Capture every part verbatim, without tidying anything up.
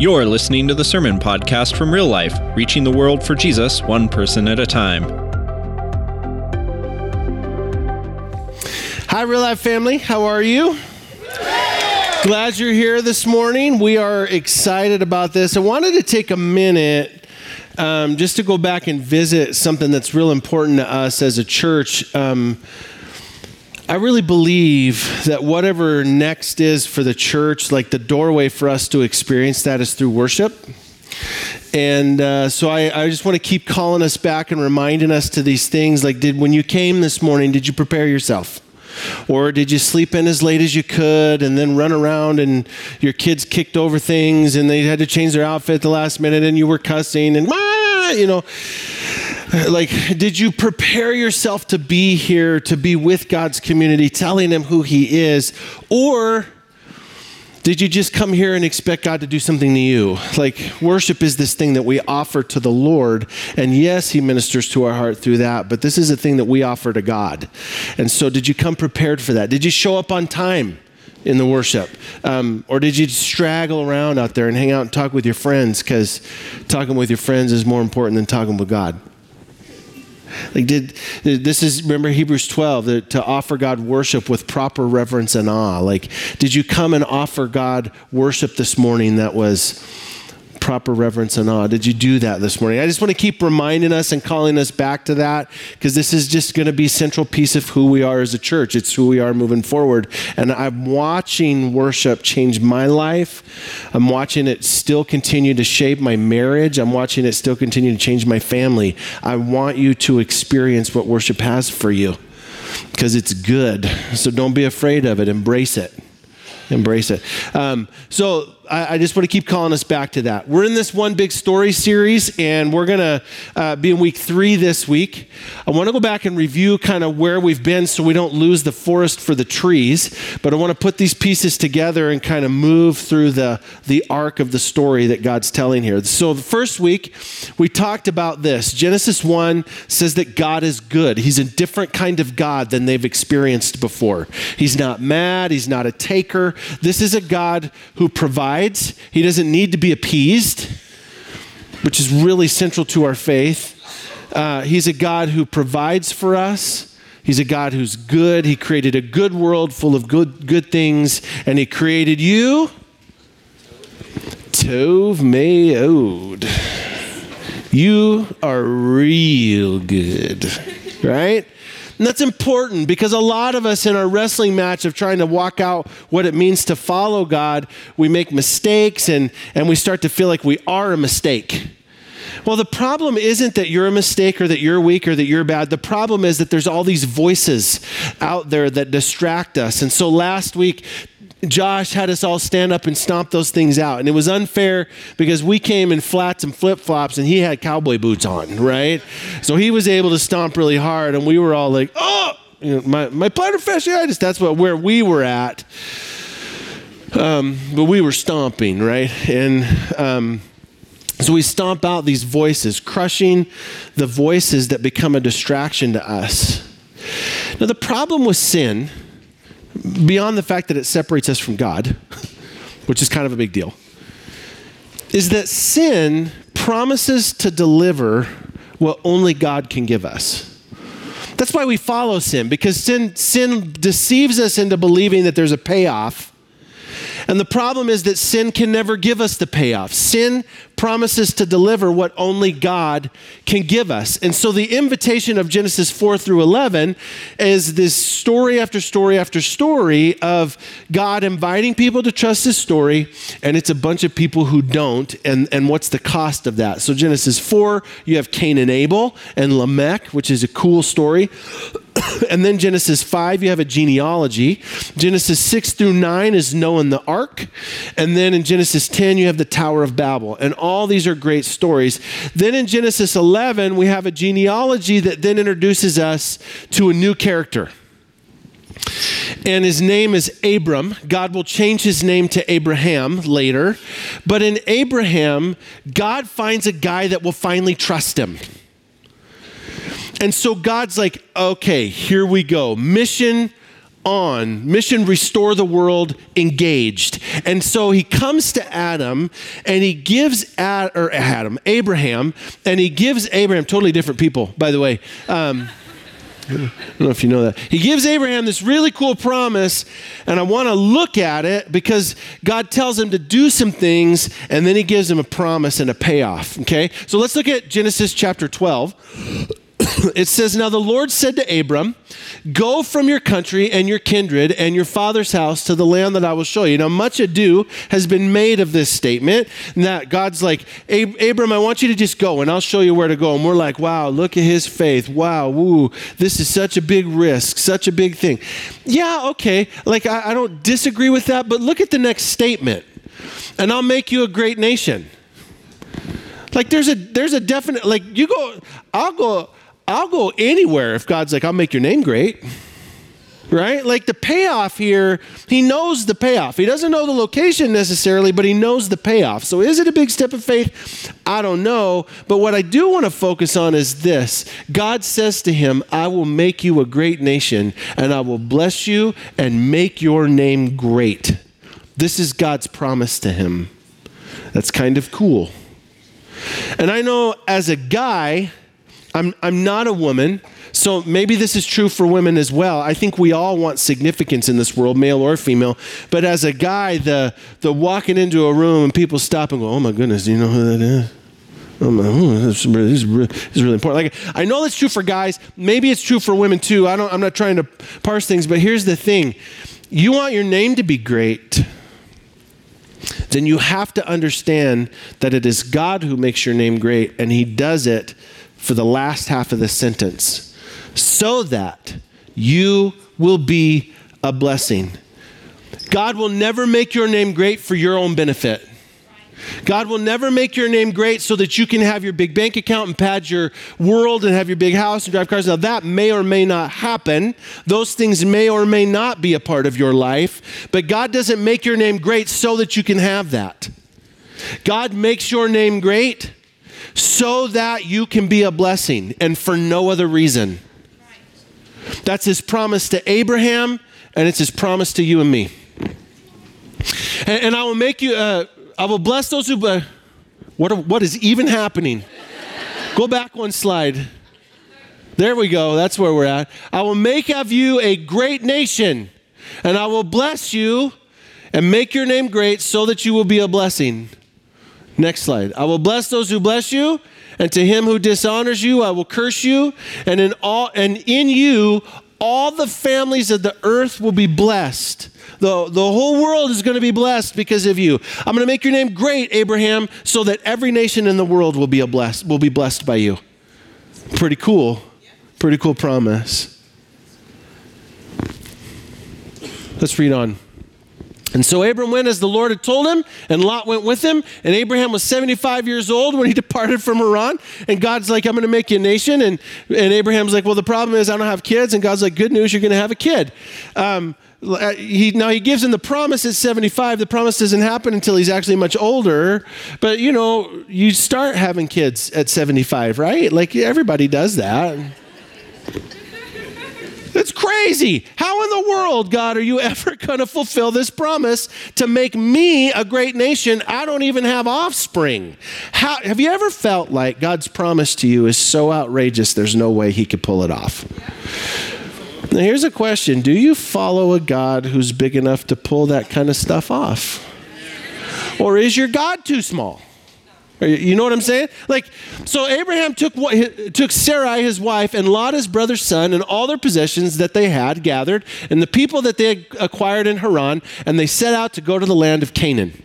You're listening to the Sermon Podcast from Real Life, reaching the world for Jesus, one person at a time. Hi, Real Life family. How are you? Glad you're here this morning. We are excited about this. I wanted to take a minute um, just to go back and visit something that's real important to us as a church. Um, I really believe that whatever next is for the church, like the doorway for us to experience that is through worship. And uh, so I, I just want to keep calling us back and reminding us to these things. Like, did when you came this morning, did you prepare yourself? Or did you sleep in as late as you could and then run around and your kids kicked over things and they had to change their outfit at the last minute and you were cussing and, ah, you know, like, did you prepare yourself to be here, to be with God's community, telling him who he is? Or did you just come here and expect God to do something to you? Like, worship is this thing that we offer to the Lord. And yes, he ministers to our heart through that, but this is a thing that we offer to God. And so did you come prepared for that? Did you show up on time in the worship? Um, or did you straggle around out there and hang out and talk with your friends? Because talking with your friends is more important than talking with God. Like did this is remember Hebrews twelve, to offer God worship with proper reverence and awe. Like, did you come and offer God worship this morning that was proper reverence and awe? Did you do that this morning? I just want to keep reminding us and calling us back to that, because this is just going to be a central piece of who we are as a church. It's who we are moving forward. And I'm watching worship change my life. I'm watching it still continue to shape my marriage. I'm watching it still continue to change my family. I want you to experience what worship has for you, because it's good. So don't be afraid of it. Embrace it. Embrace it. Um, so I, I just want to keep calling us back to that. We're in this One Big Story series, and we're going to uh, be in week three this week. I want to go back and review kind of where we've been so we don't lose the forest for the trees, but I want to put these pieces together and kind of move through the, the arc of the story that God's telling here. So the first week, we talked about this. Genesis one says that God is good. He's a different kind of God than they've experienced before. He's not mad. He's not a taker. This is a God who provides. He doesn't need to be appeased, which is really central to our faith. Uh, he's a God who provides for us. He's a God who's good. He created a good world full of good, good things, and he created you. Tov Mayode. You are real good, right? And that's important, because a lot of us in our wrestling match of trying to walk out what it means to follow God, we make mistakes and, and we start to feel like we are a mistake. Well, the problem isn't that you're a mistake or that you're weak or that you're bad. The problem is that there's all these voices out there that distract us. And so last week, Josh had us all stand up and stomp those things out. And it was unfair, because we came in flats and flip-flops and he had cowboy boots on, right? So he was able to stomp really hard, and we were all like, oh, you know, my, my plantar fasciitis, that's what where we were at. Um, but we were stomping, right? And um, so we stomp out these voices, crushing the voices that become a distraction to us. Now, the problem with sin, beyond the fact that it separates us from God, which is kind of a big deal, is that sin promises to deliver what only God can give us. That's why we follow sin, because sin, sin deceives us into believing that there's a payoff. And the problem is that sin can never give us the payoff. Sin promises to deliver what only God can give us. And so the invitation of Genesis four through eleven is this story after story after story of God inviting people to trust his story, and it's a bunch of people who don't, and, and what's the cost of that? So Genesis four, you have Cain and Abel and Lamech, which is a cool story. And then Genesis five, you have a genealogy. Genesis six through nine is Noah and the ark. And then in Genesis ten, you have the Tower of Babel. And all these are great stories. Then in Genesis eleven, we have a genealogy that then introduces us to a new character. And his name is Abram. God will change his name to Abraham later. But in Abraham, God finds a guy that will finally trust him. And so God's like, okay, here we go. Mission on. Mission Restore the World engaged. And so he comes to Adam and he gives Ad, or Adam, Abraham, and he gives Abraham, totally different people, by the way. Um, I don't know if you know that. He gives Abraham this really cool promise, and I want to look at it because God tells him to do some things, and then he gives him a promise and a payoff, okay? So let's look at Genesis chapter twelve. It says, "Now the Lord said to Abram, go from your country and your kindred and your father's house to the land that I will show you." Now much ado has been made of this statement that God's like, Ab- Abram, I want you to just go and I'll show you where to go. And we're like, wow, look at his faith. Wow, woo, this is such a big risk, such a big thing. Yeah, okay, like I, I don't disagree with that, but look at the next statement. "And I'll make you a great nation." Like there's a there's a definite, like you go, I'll go, I'll go anywhere if God's like, I'll make your name great, right? Like the payoff here, he knows the payoff. He doesn't know the location necessarily, but he knows the payoff. So is it a big step of faith? I don't know. But what I do want to focus on is this. God says to him, I will make you a great nation and I will bless you and make your name great. This is God's promise to him. That's kind of cool. And I know as a guy, I'm I'm not a woman, so maybe this is true for women as well. I think we all want significance in this world, male or female. But as a guy, the the walking into a room and people stop and go, oh my goodness, do you know who that is? Oh my, oh, this is really, really important. Like I know that's true for guys. Maybe it's true for women too. I don't. I'm not trying to parse things, but here's the thing: you want your name to be great, then you have to understand that it is God who makes your name great, and He does it. For the last half of the sentence, so that you will be a blessing. God will never make your name great for your own benefit. God will never make your name great so that you can have your big bank account and pad your world and have your big house and drive cars. Now that may or may not happen. Those things may or may not be a part of your life, but God doesn't make your name great so that you can have that. God makes your name great so that you can be a blessing and for no other reason. That's his promise to Abraham, and it's his promise to you and me. And, and I will make you, uh, I will bless those who, uh, what, what is even happening? Go back one slide. There we go. That's where we're at. I will make of you a great nation, and I will bless you and make your name great so that you will be a blessing. Next slide. I will bless those who bless you, and to him who dishonors you, I will curse you, and in all and in you, all the families of the earth will be blessed. The, the whole world is going to be blessed because of you. I'm going to make your name great, Abraham, so that every nation in the world will be a blessed will be blessed by you. Pretty cool. Pretty cool promise. Let's read on. And so Abram went as the Lord had told him, and Lot went with him. And Abraham was seventy-five years old when he departed from Haran. And God's like, I'm going to make you a nation. And, and Abraham's like, well, the problem is I don't have kids. And God's like, good news, you're going to have a kid. Um, he, now he gives him the promise at seventy-five. The promise doesn't happen until he's actually much older. But, you know, you start having kids at seventy-five, right? Like everybody does that. It's crazy. How in the world, God, are you ever going to fulfill this promise to make me a great nation? I don't even have offspring. How, have you ever felt like God's promise to you is so outrageous there's no way he could pull it off? Now, here's a question. Do you follow a God who's big enough to pull that kind of stuff off? Or is your God too small? You know what I'm saying? Like, so Abraham took took Sarai, his wife, and Lot, his brother's son, and all their possessions that they had gathered, and the people that they had acquired in Haran, and they set out to go to the land of Canaan.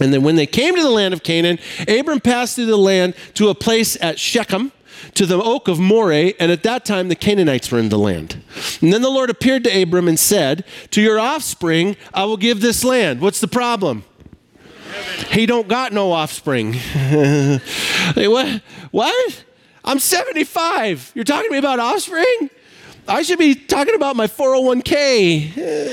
And then when they came to the land of Canaan, Abram passed through the land to a place at Shechem, to the oak of Moreh, and at that time the Canaanites were in the land. And then the Lord appeared to Abram and said, to your offspring I will give this land. What's the problem? He don't got no offspring. Hey, what? What? I'm seventy-five. You're talking to me about offspring? I should be talking about my four oh one k.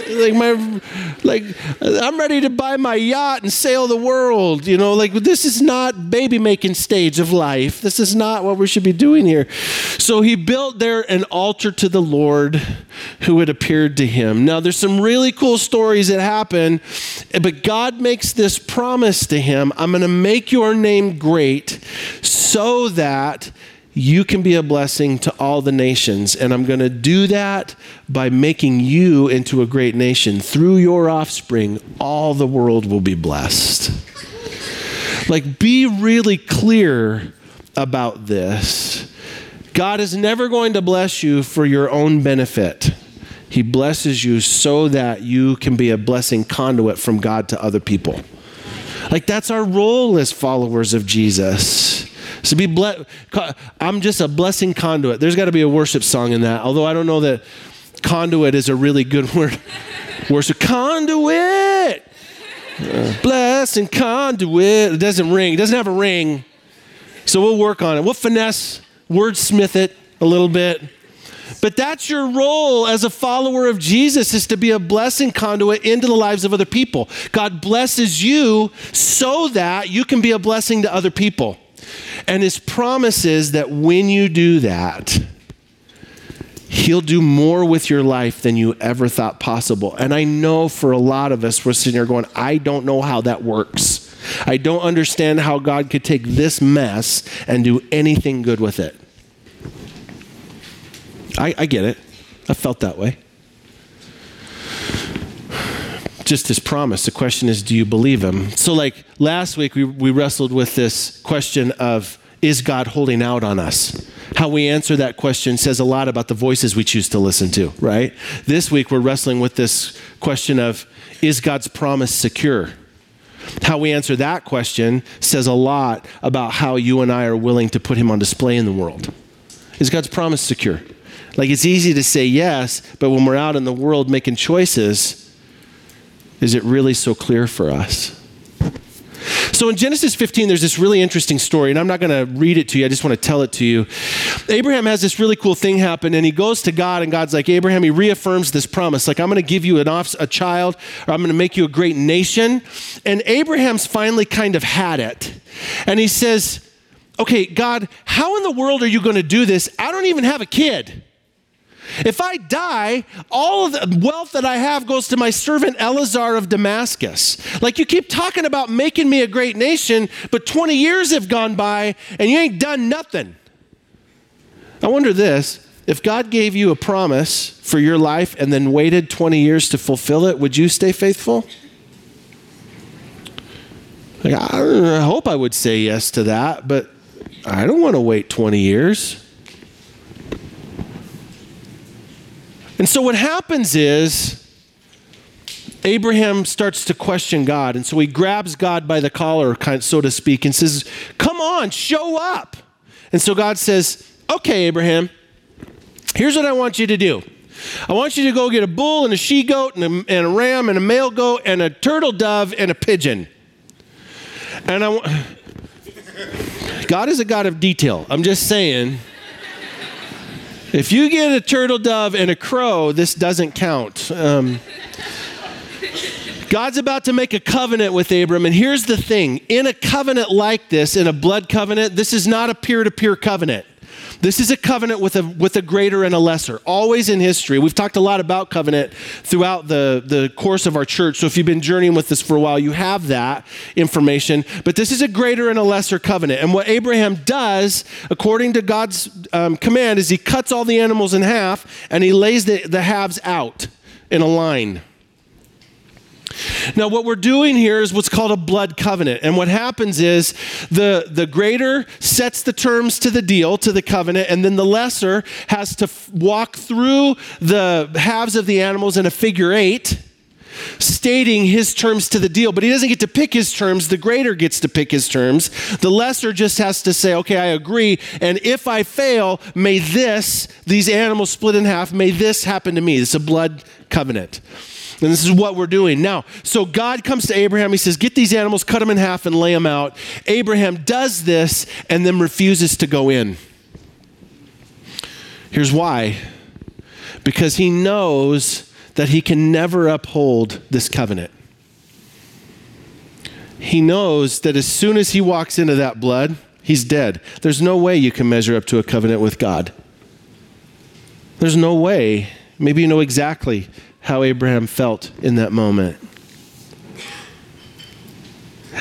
Like my, like I'm ready to buy my yacht and sail the world. You know, like this is not baby making stage of life. This is not what we should be doing here. So he built there an altar to the Lord who had appeared to him. Now there's some really cool stories that happen, but God makes this promise to him. I'm going to make your name great so that you can be a blessing to all the nations. And I'm going to do that by making you into a great nation. Through your offspring, all the world will be blessed. Like, be really clear about this. God is never going to bless you for your own benefit. He blesses you so that you can be a blessing conduit from God to other people. Like, that's our role as followers of Jesus. So be blessed. I'm just a blessing conduit. There's got to be a worship song in that. Although I don't know that conduit is a really good word. Worship conduit. Uh, blessing conduit. It doesn't ring. It doesn't have a ring. So we'll work on it. We'll finesse, wordsmith it a little bit. But that's your role as a follower of Jesus, is to be a blessing conduit into the lives of other people. God blesses you so that you can be a blessing to other people. And his promise is that when you do that, he'll do more with your life than you ever thought possible. And I know for a lot of us, we're sitting here going, I don't know how that works. I don't understand how God could take this mess and do anything good with it. I, I get it. I felt that way. Just his promise. The question is, do you believe him? So like last week, we, we wrestled with this question of, is God holding out on us? How we answer that question says a lot about the voices we choose to listen to, right? This week, we're wrestling with this question of, is God's promise secure? How we answer that question says a lot about how you and I are willing to put him on display in the world. Is God's promise secure? Like, it's easy to say yes, but when we're out in the world making choices, is it really so clear for us? So in Genesis fifteen, there's this really interesting story, and I'm not going to read it to you. I just want to tell it to you. Abraham has this really cool thing happen, and he goes to God, and God's like, Abraham, he reaffirms this promise. Like, I'm going to give you an off- a child, or I'm going to make you a great nation. And Abraham's finally kind of had it. And he says, okay, God, how in the world are you going to do this? I don't even have a kid. If I die, all of the wealth that I have goes to my servant Eleazar of Damascus. Like, you keep talking about making me a great nation, but twenty years have gone by and you ain't done nothing. I wonder this, if God gave you a promise for your life and then waited twenty years to fulfill it, would you stay faithful? Like, I, I hope I would say yes to that, but I don't want to wait twenty years. And so what happens is Abraham starts to question God. And so he grabs God by the collar, so to speak, and says, come on, show up. And so God says, okay, Abraham, here's what I want you to do. I want you to go get a bull and a she-goat and a, and a ram and a male goat and a turtle dove and a pigeon. And I want... God is a God of detail. I'm just saying... If you get a turtle dove and a crow, this doesn't count. Um, God's about to make a covenant with Abram, and here's the thing. In a covenant like this, in a blood covenant, this is not a peer-to-peer covenant. This is a covenant with a with a greater and a lesser, always in history. We've talked a lot about covenant throughout the, the course of our church, so if you've been journeying with this for a while, you have that information. But this is a greater and a lesser covenant. And what Abraham does, according to God's um, command, is he cuts all the animals in half, and he lays the, the halves out in a line. Now, what we're doing here is what's called a blood covenant. And what happens is the, the greater sets the terms to the deal, to the covenant, and then the lesser has to f- walk through the halves of the animals in a figure eight, stating his terms to the deal. But he doesn't get to pick his terms. The greater gets to pick his terms. The lesser just has to say, okay, I agree. And if I fail, may this, these animals split in half, may this happen to me. It's a blood covenant. And this is what we're doing now. So God comes to Abraham. He says, get these animals, cut them in half, and lay them out. Abraham does this and then refuses to go in. Here's why. because he knows that he can never uphold this covenant. He knows that as soon as he walks into that blood, he's dead. There's no way you can measure up to a covenant with God. There's no way. Maybe you know exactly how Abraham felt in that moment.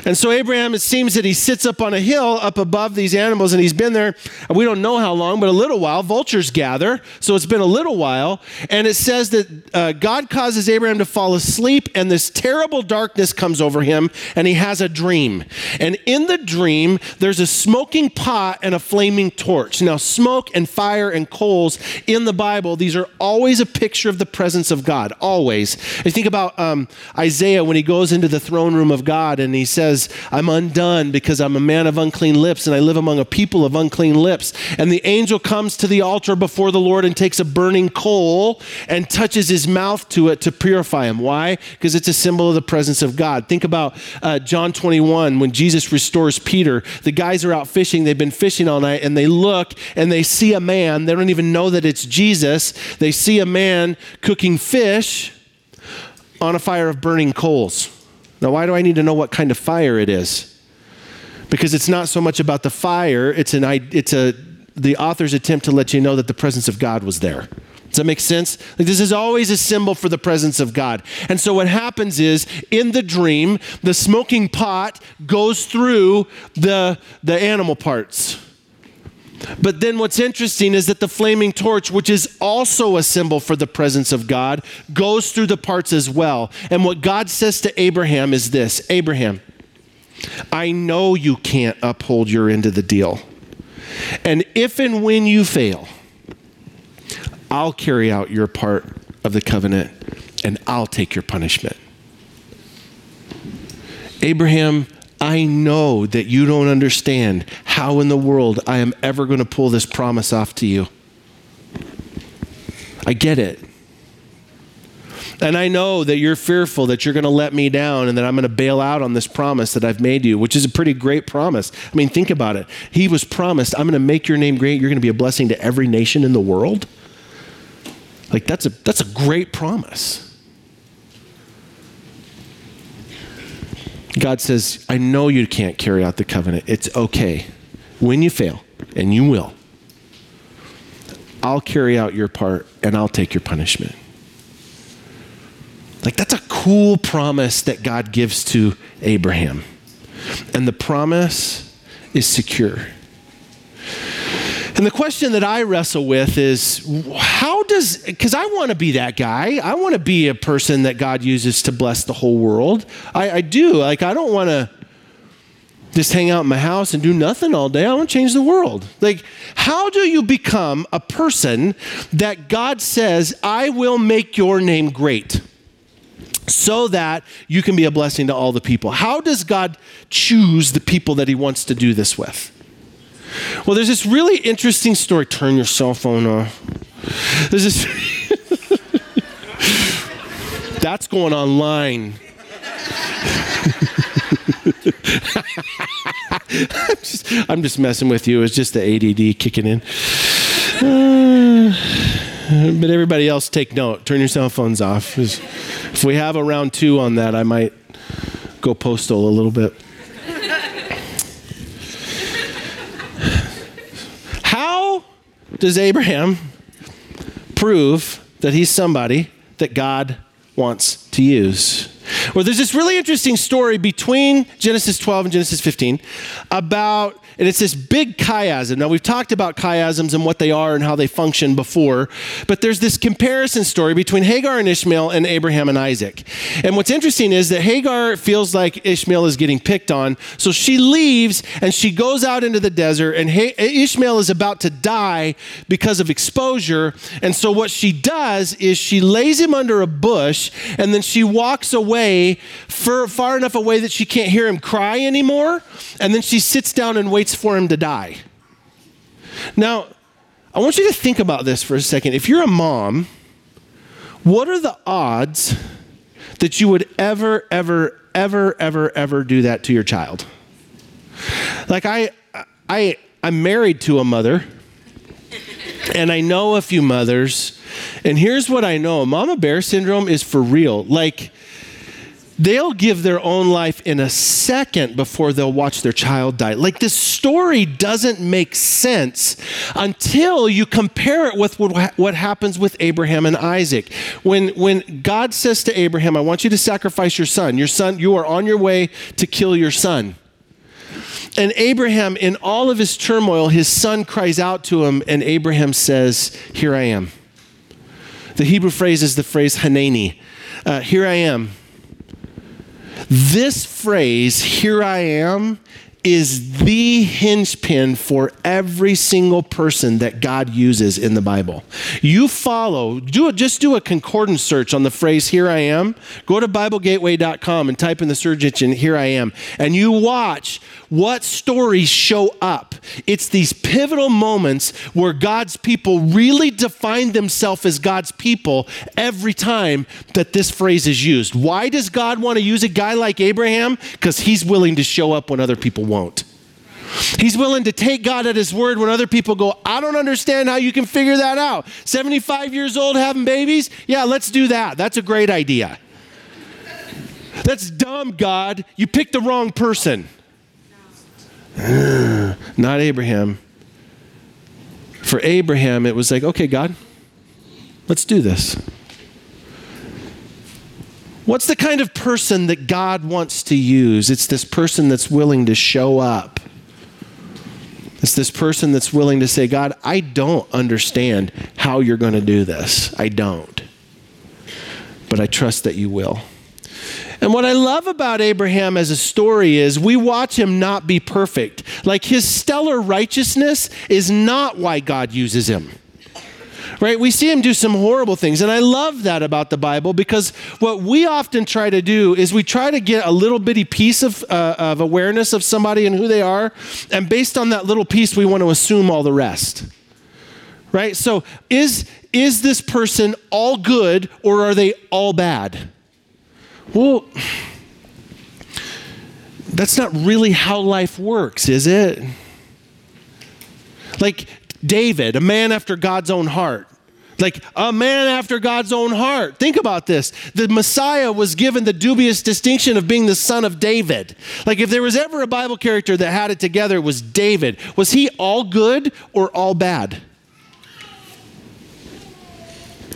And so Abraham, it seems that he sits up on a hill up above these animals, and he's been there, and we don't know how long, but a little while. Vultures gather, so it's been a little while. And it says that uh, God causes Abraham to fall asleep, and this terrible darkness comes over him, and he has a dream. And in the dream, there's a smoking pot and a flaming torch. Now, smoke and fire and coals in the Bible, these are always a picture of the presence of God, always. I think about um, Isaiah when he goes into the throne room of God, and he says, I'm undone because I'm a man of unclean lips and I live among a people of unclean lips. And the angel comes to the altar before the Lord and takes a burning coal and touches his mouth to it to purify him. Why? Because it's a symbol of the presence of God. Think about uh, John twenty-one when Jesus restores Peter. The guys are out fishing. They've been fishing all night and they look and they see a man. They don't even know that it's Jesus. They see a man cooking fish on a fire of burning coals. Now, why do I need to know what kind of fire it is? Because it's not so much about the fire, it's an it's a the author's attempt to let you know that the presence of God was there. Does that make sense? Like, this is always a symbol for the presence of God. And so what happens is, in the dream, the smoking pot goes through the the animal parts. But then what's interesting is that the flaming torch, which is also a symbol for the presence of God, goes through the parts as well. And what God says to Abraham is this: Abraham, I know you can't uphold your end of the deal. And if and when you fail, I'll carry out your part of the covenant and I'll take your punishment. Abraham, I know that you don't understand how in the world I am ever going to pull this promise off to you. I get it. And I know that you're fearful that you're going to let me down and that I'm going to bail out on this promise that I've made you, which is a pretty great promise. I mean, think about it. He was promised, I'm going to make your name great. You're going to be a blessing to every nation in the world. Like, that's a, that's a great promise. God says, I know you can't carry out the covenant. It's okay. When you fail, and you will, I'll carry out your part and I'll take your punishment. Like, that's a cool promise that God gives to Abraham. And the promise is secure. And the question that I wrestle with is, how does, because I want to be that guy. I want to be a person that God uses to bless the whole world. I, I do. Like, I don't want to just hang out in my house and do nothing all day. I want to change the world. Like, how do you become a person that God says, I will make your name great so that you can be a blessing to all the people? How does God choose the people that he wants to do this with? Well, there's this really interesting story. Turn your cell phone off. There's this. That's going online. I'm, just, I'm just messing with you. It's just the A D D kicking in. Uh, but everybody else, take note. Turn your cell phones off. If we have a round two on that, I might go postal a little bit. Does Abraham prove that he's somebody that God wants to use? Well, there's this really interesting story between Genesis twelve and Genesis fifteen about, and it's this big chiasm. Now, we've talked about chiasms and what they are and how they function before, but there's this comparison story between Hagar and Ishmael and Abraham and Isaac. And what's interesting is that Hagar feels like Ishmael is getting picked on, so she leaves and she goes out into the desert, and ha- Ishmael is about to die because of exposure. And so what she does is she lays him under a bush, and then she walks away For far enough away that she can't hear him cry anymore, and then she sits down and waits for him to die. Now, I want you to think about this for a second. If you're a mom, what are the odds that you would ever, ever, ever, ever, ever do that to your child? Like, I, I, I'm married to a mother, and I know a few mothers And here's what I know. Mama bear syndrome is for real. Like, they'll give their own life in a second before they'll watch their child die. Like, this story doesn't make sense until you compare it with what, what happens with Abraham and Isaac. When, when God says to Abraham, I want you to sacrifice your son. Your son, you are on your way to kill your son. And Abraham, in all of his turmoil, his son cries out to him, and Abraham says, here I am. The Hebrew phrase is the phrase Hineni. Uh, here I am. This phrase, here I am, is the hinge pin for every single person that God uses in the Bible. You follow, do a, just do a concordance search on the phrase, here I am. Go to Bible Gateway dot com and type in the search engine, here I am. And you watch what stories show up. It's these pivotal moments where God's people really define themselves as God's people every time that this phrase is used. Why does God want to use a guy like Abraham? Because he's willing to show up when other people won't. won't. He's willing to take God at his word when other people go, I don't understand how you can figure that out. seventy-five years old having babies? Yeah, let's do that. That's a great idea. That's dumb, God. You picked the wrong person. Not Abraham. For Abraham, it was like, okay, God, let's do this. What's the kind of person that God wants to use? It's this person that's willing to show up. It's this person that's willing to say, God, I don't understand how you're going to do this. I don't. But I trust that you will. And what I love about Abraham as a story is we watch him not be perfect. Like, his stellar righteousness is not why God uses him. Right? We see him do some horrible things. And I love that about the Bible, because what we often try to do is we try to get a little bitty piece of, uh, of awareness of somebody and who they are. And based on that little piece, we want to assume all the rest. Right? So is, is this person all good, or are they all bad? Well, that's not really how life works, is it? Like, David, a man after God's own heart. Like, a man after God's own heart. Think about this. The Messiah was given the dubious distinction of being the son of David. Like, if there was ever a Bible character that had it together, it was David. Was he all good or all bad?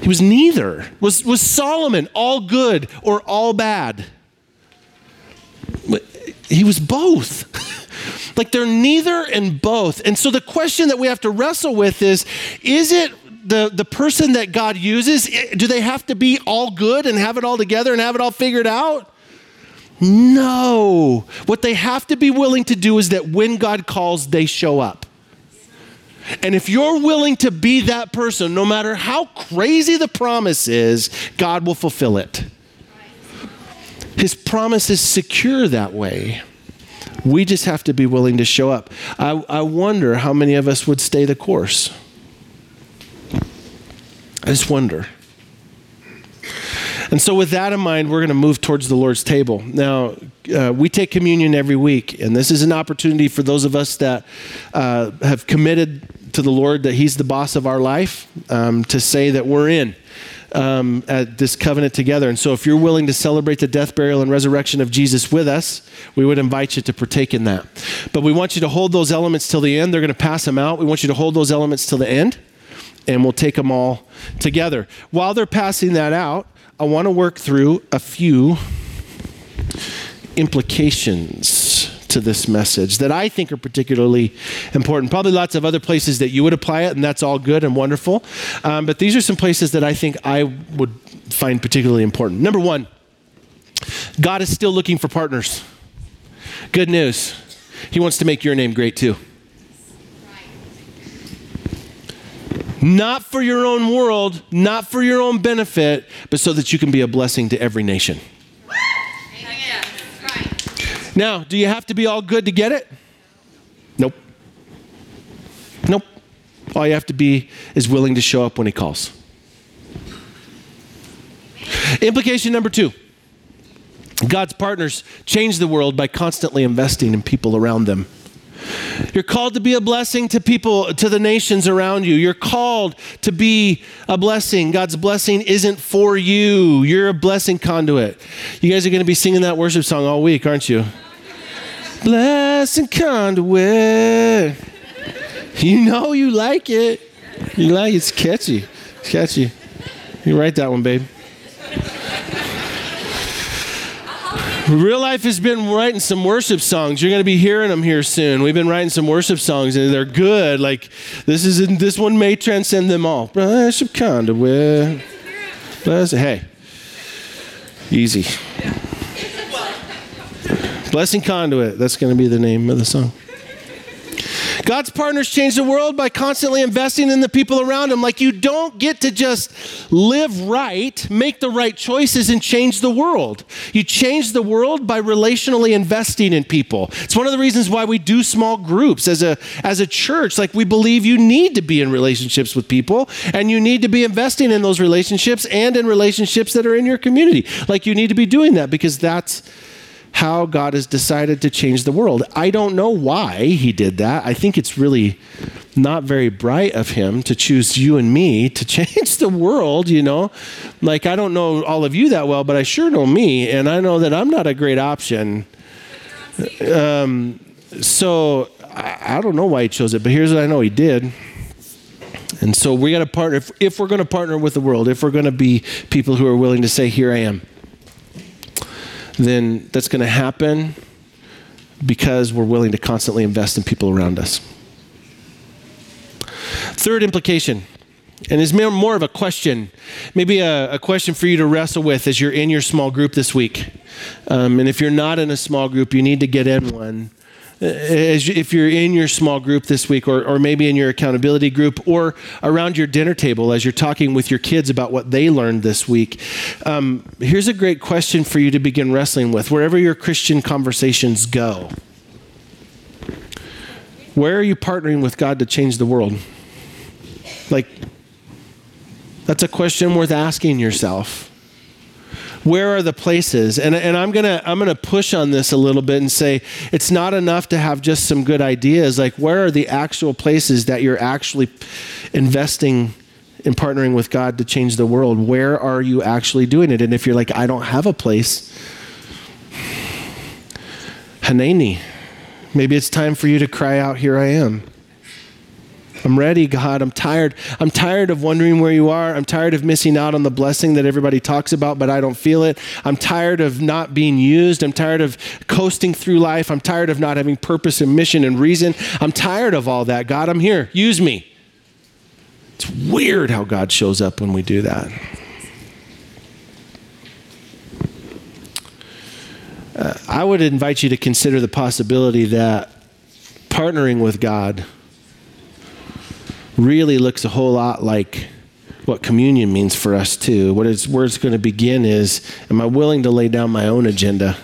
He was neither. Was, was Solomon all good or all bad? He was both. Like, they're neither and both. And so the question that we have to wrestle with is, is it the, the person that God uses, do they have to be all good and have it all together and have it all figured out? No. What they have to be willing to do is that when God calls, they show up. And if you're willing to be that person, no matter how crazy the promise is, God will fulfill it. His promise is secure that way. We just have to be willing to show up. I, I wonder how many of us would stay the course. I just wonder. And so with that in mind, we're going to move towards the Lord's table. Now, uh, we take communion every week, and this is an opportunity for those of us that uh, have committed to the Lord that he's the boss of our life, um, to say that we're in. Um, at this covenant together. And so if you're willing to celebrate the death, burial, and resurrection of Jesus with us, we would invite you to partake in that. But we want you to hold those elements till the end. They're going to pass them out. We want you to hold those elements till the end, and we'll take them all together. While they're passing that out, I want to work through a few implications to this message that I think are particularly important. Probably lots of other places that you would apply it, and that's all good and wonderful. Um, but these are some places that I think I would find particularly important. Number one, God is still looking for partners. Good news. He wants to make your name great too. Not for your own world, not for your own benefit, but so that you can be a blessing to every nation. Now, do you have to be all good to get it? Nope. Nope. All you have to be is willing to show up when he calls. Implication number two. God's partners change the world by constantly investing in people around them. You're called to be a blessing to people, to the nations around you. You're called to be a blessing. God's blessing isn't for you. You're a blessing conduit. You guys are going to be singing that worship song all week, aren't you? Blessing conduit. You know you like it. You like it. It's catchy. It's catchy. You write that one, babe. Real Life has been writing some worship songs. You're going to be hearing them here soon. We've been writing some worship songs, and they're good. Like, this is this one may transcend them all. Worship conduit. Blessing. Hey. Easy. Blessing Conduit. That's going to be the name of the song. God's partners change the world by constantly investing in the people around him. Like, you don't get to just live right, make the right choices, and change the world. You change the world by relationally investing in people. It's one of the reasons why we do small groups as a as a church. Like, we believe you need to be in relationships with people, and you need to be investing in those relationships and in relationships that are in your community. Like, you need to be doing that because that's how God has decided to change the world. I don't know why he did that. I think it's really not very bright of him to choose you and me to change the world, you know. Like, I don't know all of you that well, but I sure know me, and I know that I'm not a great option. Um, so I, I don't know why he chose it, but here's what I know he did. And so we got to partner. If, if we're going to partner with the world, if we're going to be people who are willing to say, here I am, then that's going to happen because we're willing to constantly invest in people around us. Third implication, and it's more of a question, maybe a, a question for you to wrestle with as you're in your small group this week. Um, and if you're not in a small group, you need to get in one. As you, if you're in your small group this week, or, or maybe in your accountability group, or around your dinner table as you're talking with your kids about what they learned this week, um, here's a great question for you to begin wrestling with. Wherever your Christian conversations go, where are you partnering with God to change the world? Like, that's a question worth asking yourself. Where are the places? And, and I'm gonna I'm gonna push on this a little bit and say it's not enough to have just some good ideas. Like, where are the actual places that you're actually investing in partnering with God to change the world? Where are you actually doing it? And if you're like, I don't have a place, Hineni, maybe it's time for you to cry out, here I am. I'm ready, God. I'm tired. I'm tired of wondering where you are. I'm tired of missing out on the blessing that everybody talks about, but I don't feel it. I'm tired of not being used. I'm tired of coasting through life. I'm tired of not having purpose and mission and reason. I'm tired of all that. God, I'm here. Use me. It's weird how God shows up when we do that. Uh, I would invite you to consider the possibility that partnering with God really looks a whole lot like what communion means for us too. What it's, where it's going to begin is, am I willing to lay down my own agenda,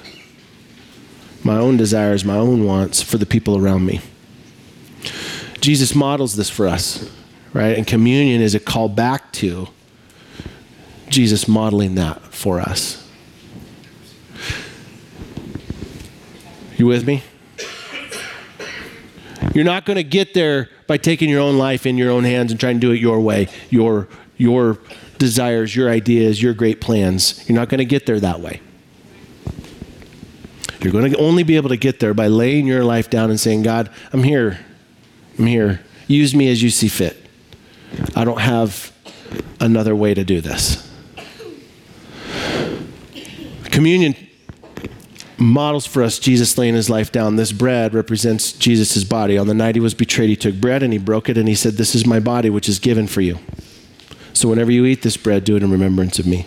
my own desires, my own wants for the people around me? Jesus models this for us, right? And communion is a call back to Jesus modeling that for us. You with me? You're not going to get there by taking your own life in your own hands and trying to do it your way, your your desires, your ideas, your great plans. You're not going to get there that way. You're going to only be able to get there by laying your life down and saying, God, I'm here. I'm here. Use me as you see fit. I don't have another way to do this. Communion models for us Jesus laying his life down. This bread represents Jesus' body. On the night he was betrayed, he took bread and he broke it and he said, this is my body, which is given for you. So whenever you eat this bread, do it in remembrance of me.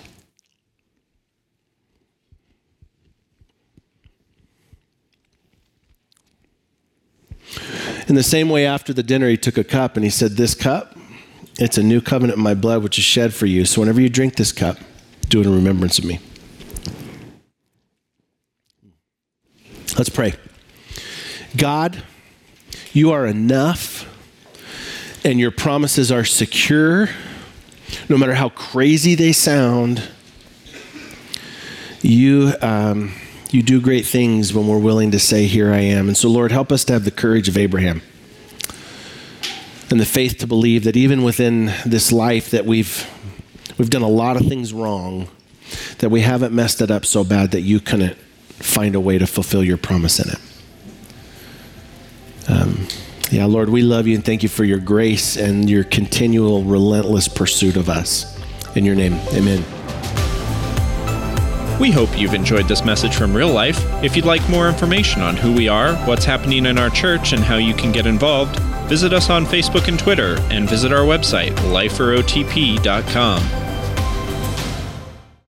In the same way, after the dinner, he took a cup and he said, this cup, it's a new covenant in my blood, which is shed for you. So whenever you drink this cup, do it in remembrance of me. Let's pray. God, you are enough, and your promises are secure. No matter how crazy they sound, you um, You do great things when we're willing to say, here I am. And so, Lord, help us to have the courage of Abraham and the faith to believe that even within this life that we've we've done a lot of things wrong, that we haven't messed it up so bad that you couldn't find a way to fulfill your promise in it. Um, yeah, Lord, we love you and thank you for your grace and your continual, relentless pursuit of us. In your name, amen. We hope you've enjoyed this message from Real Life. If you'd like more information on who we are, what's happening in our church, and how you can get involved, visit us on Facebook and Twitter, and visit our website, lifer o t p dot com.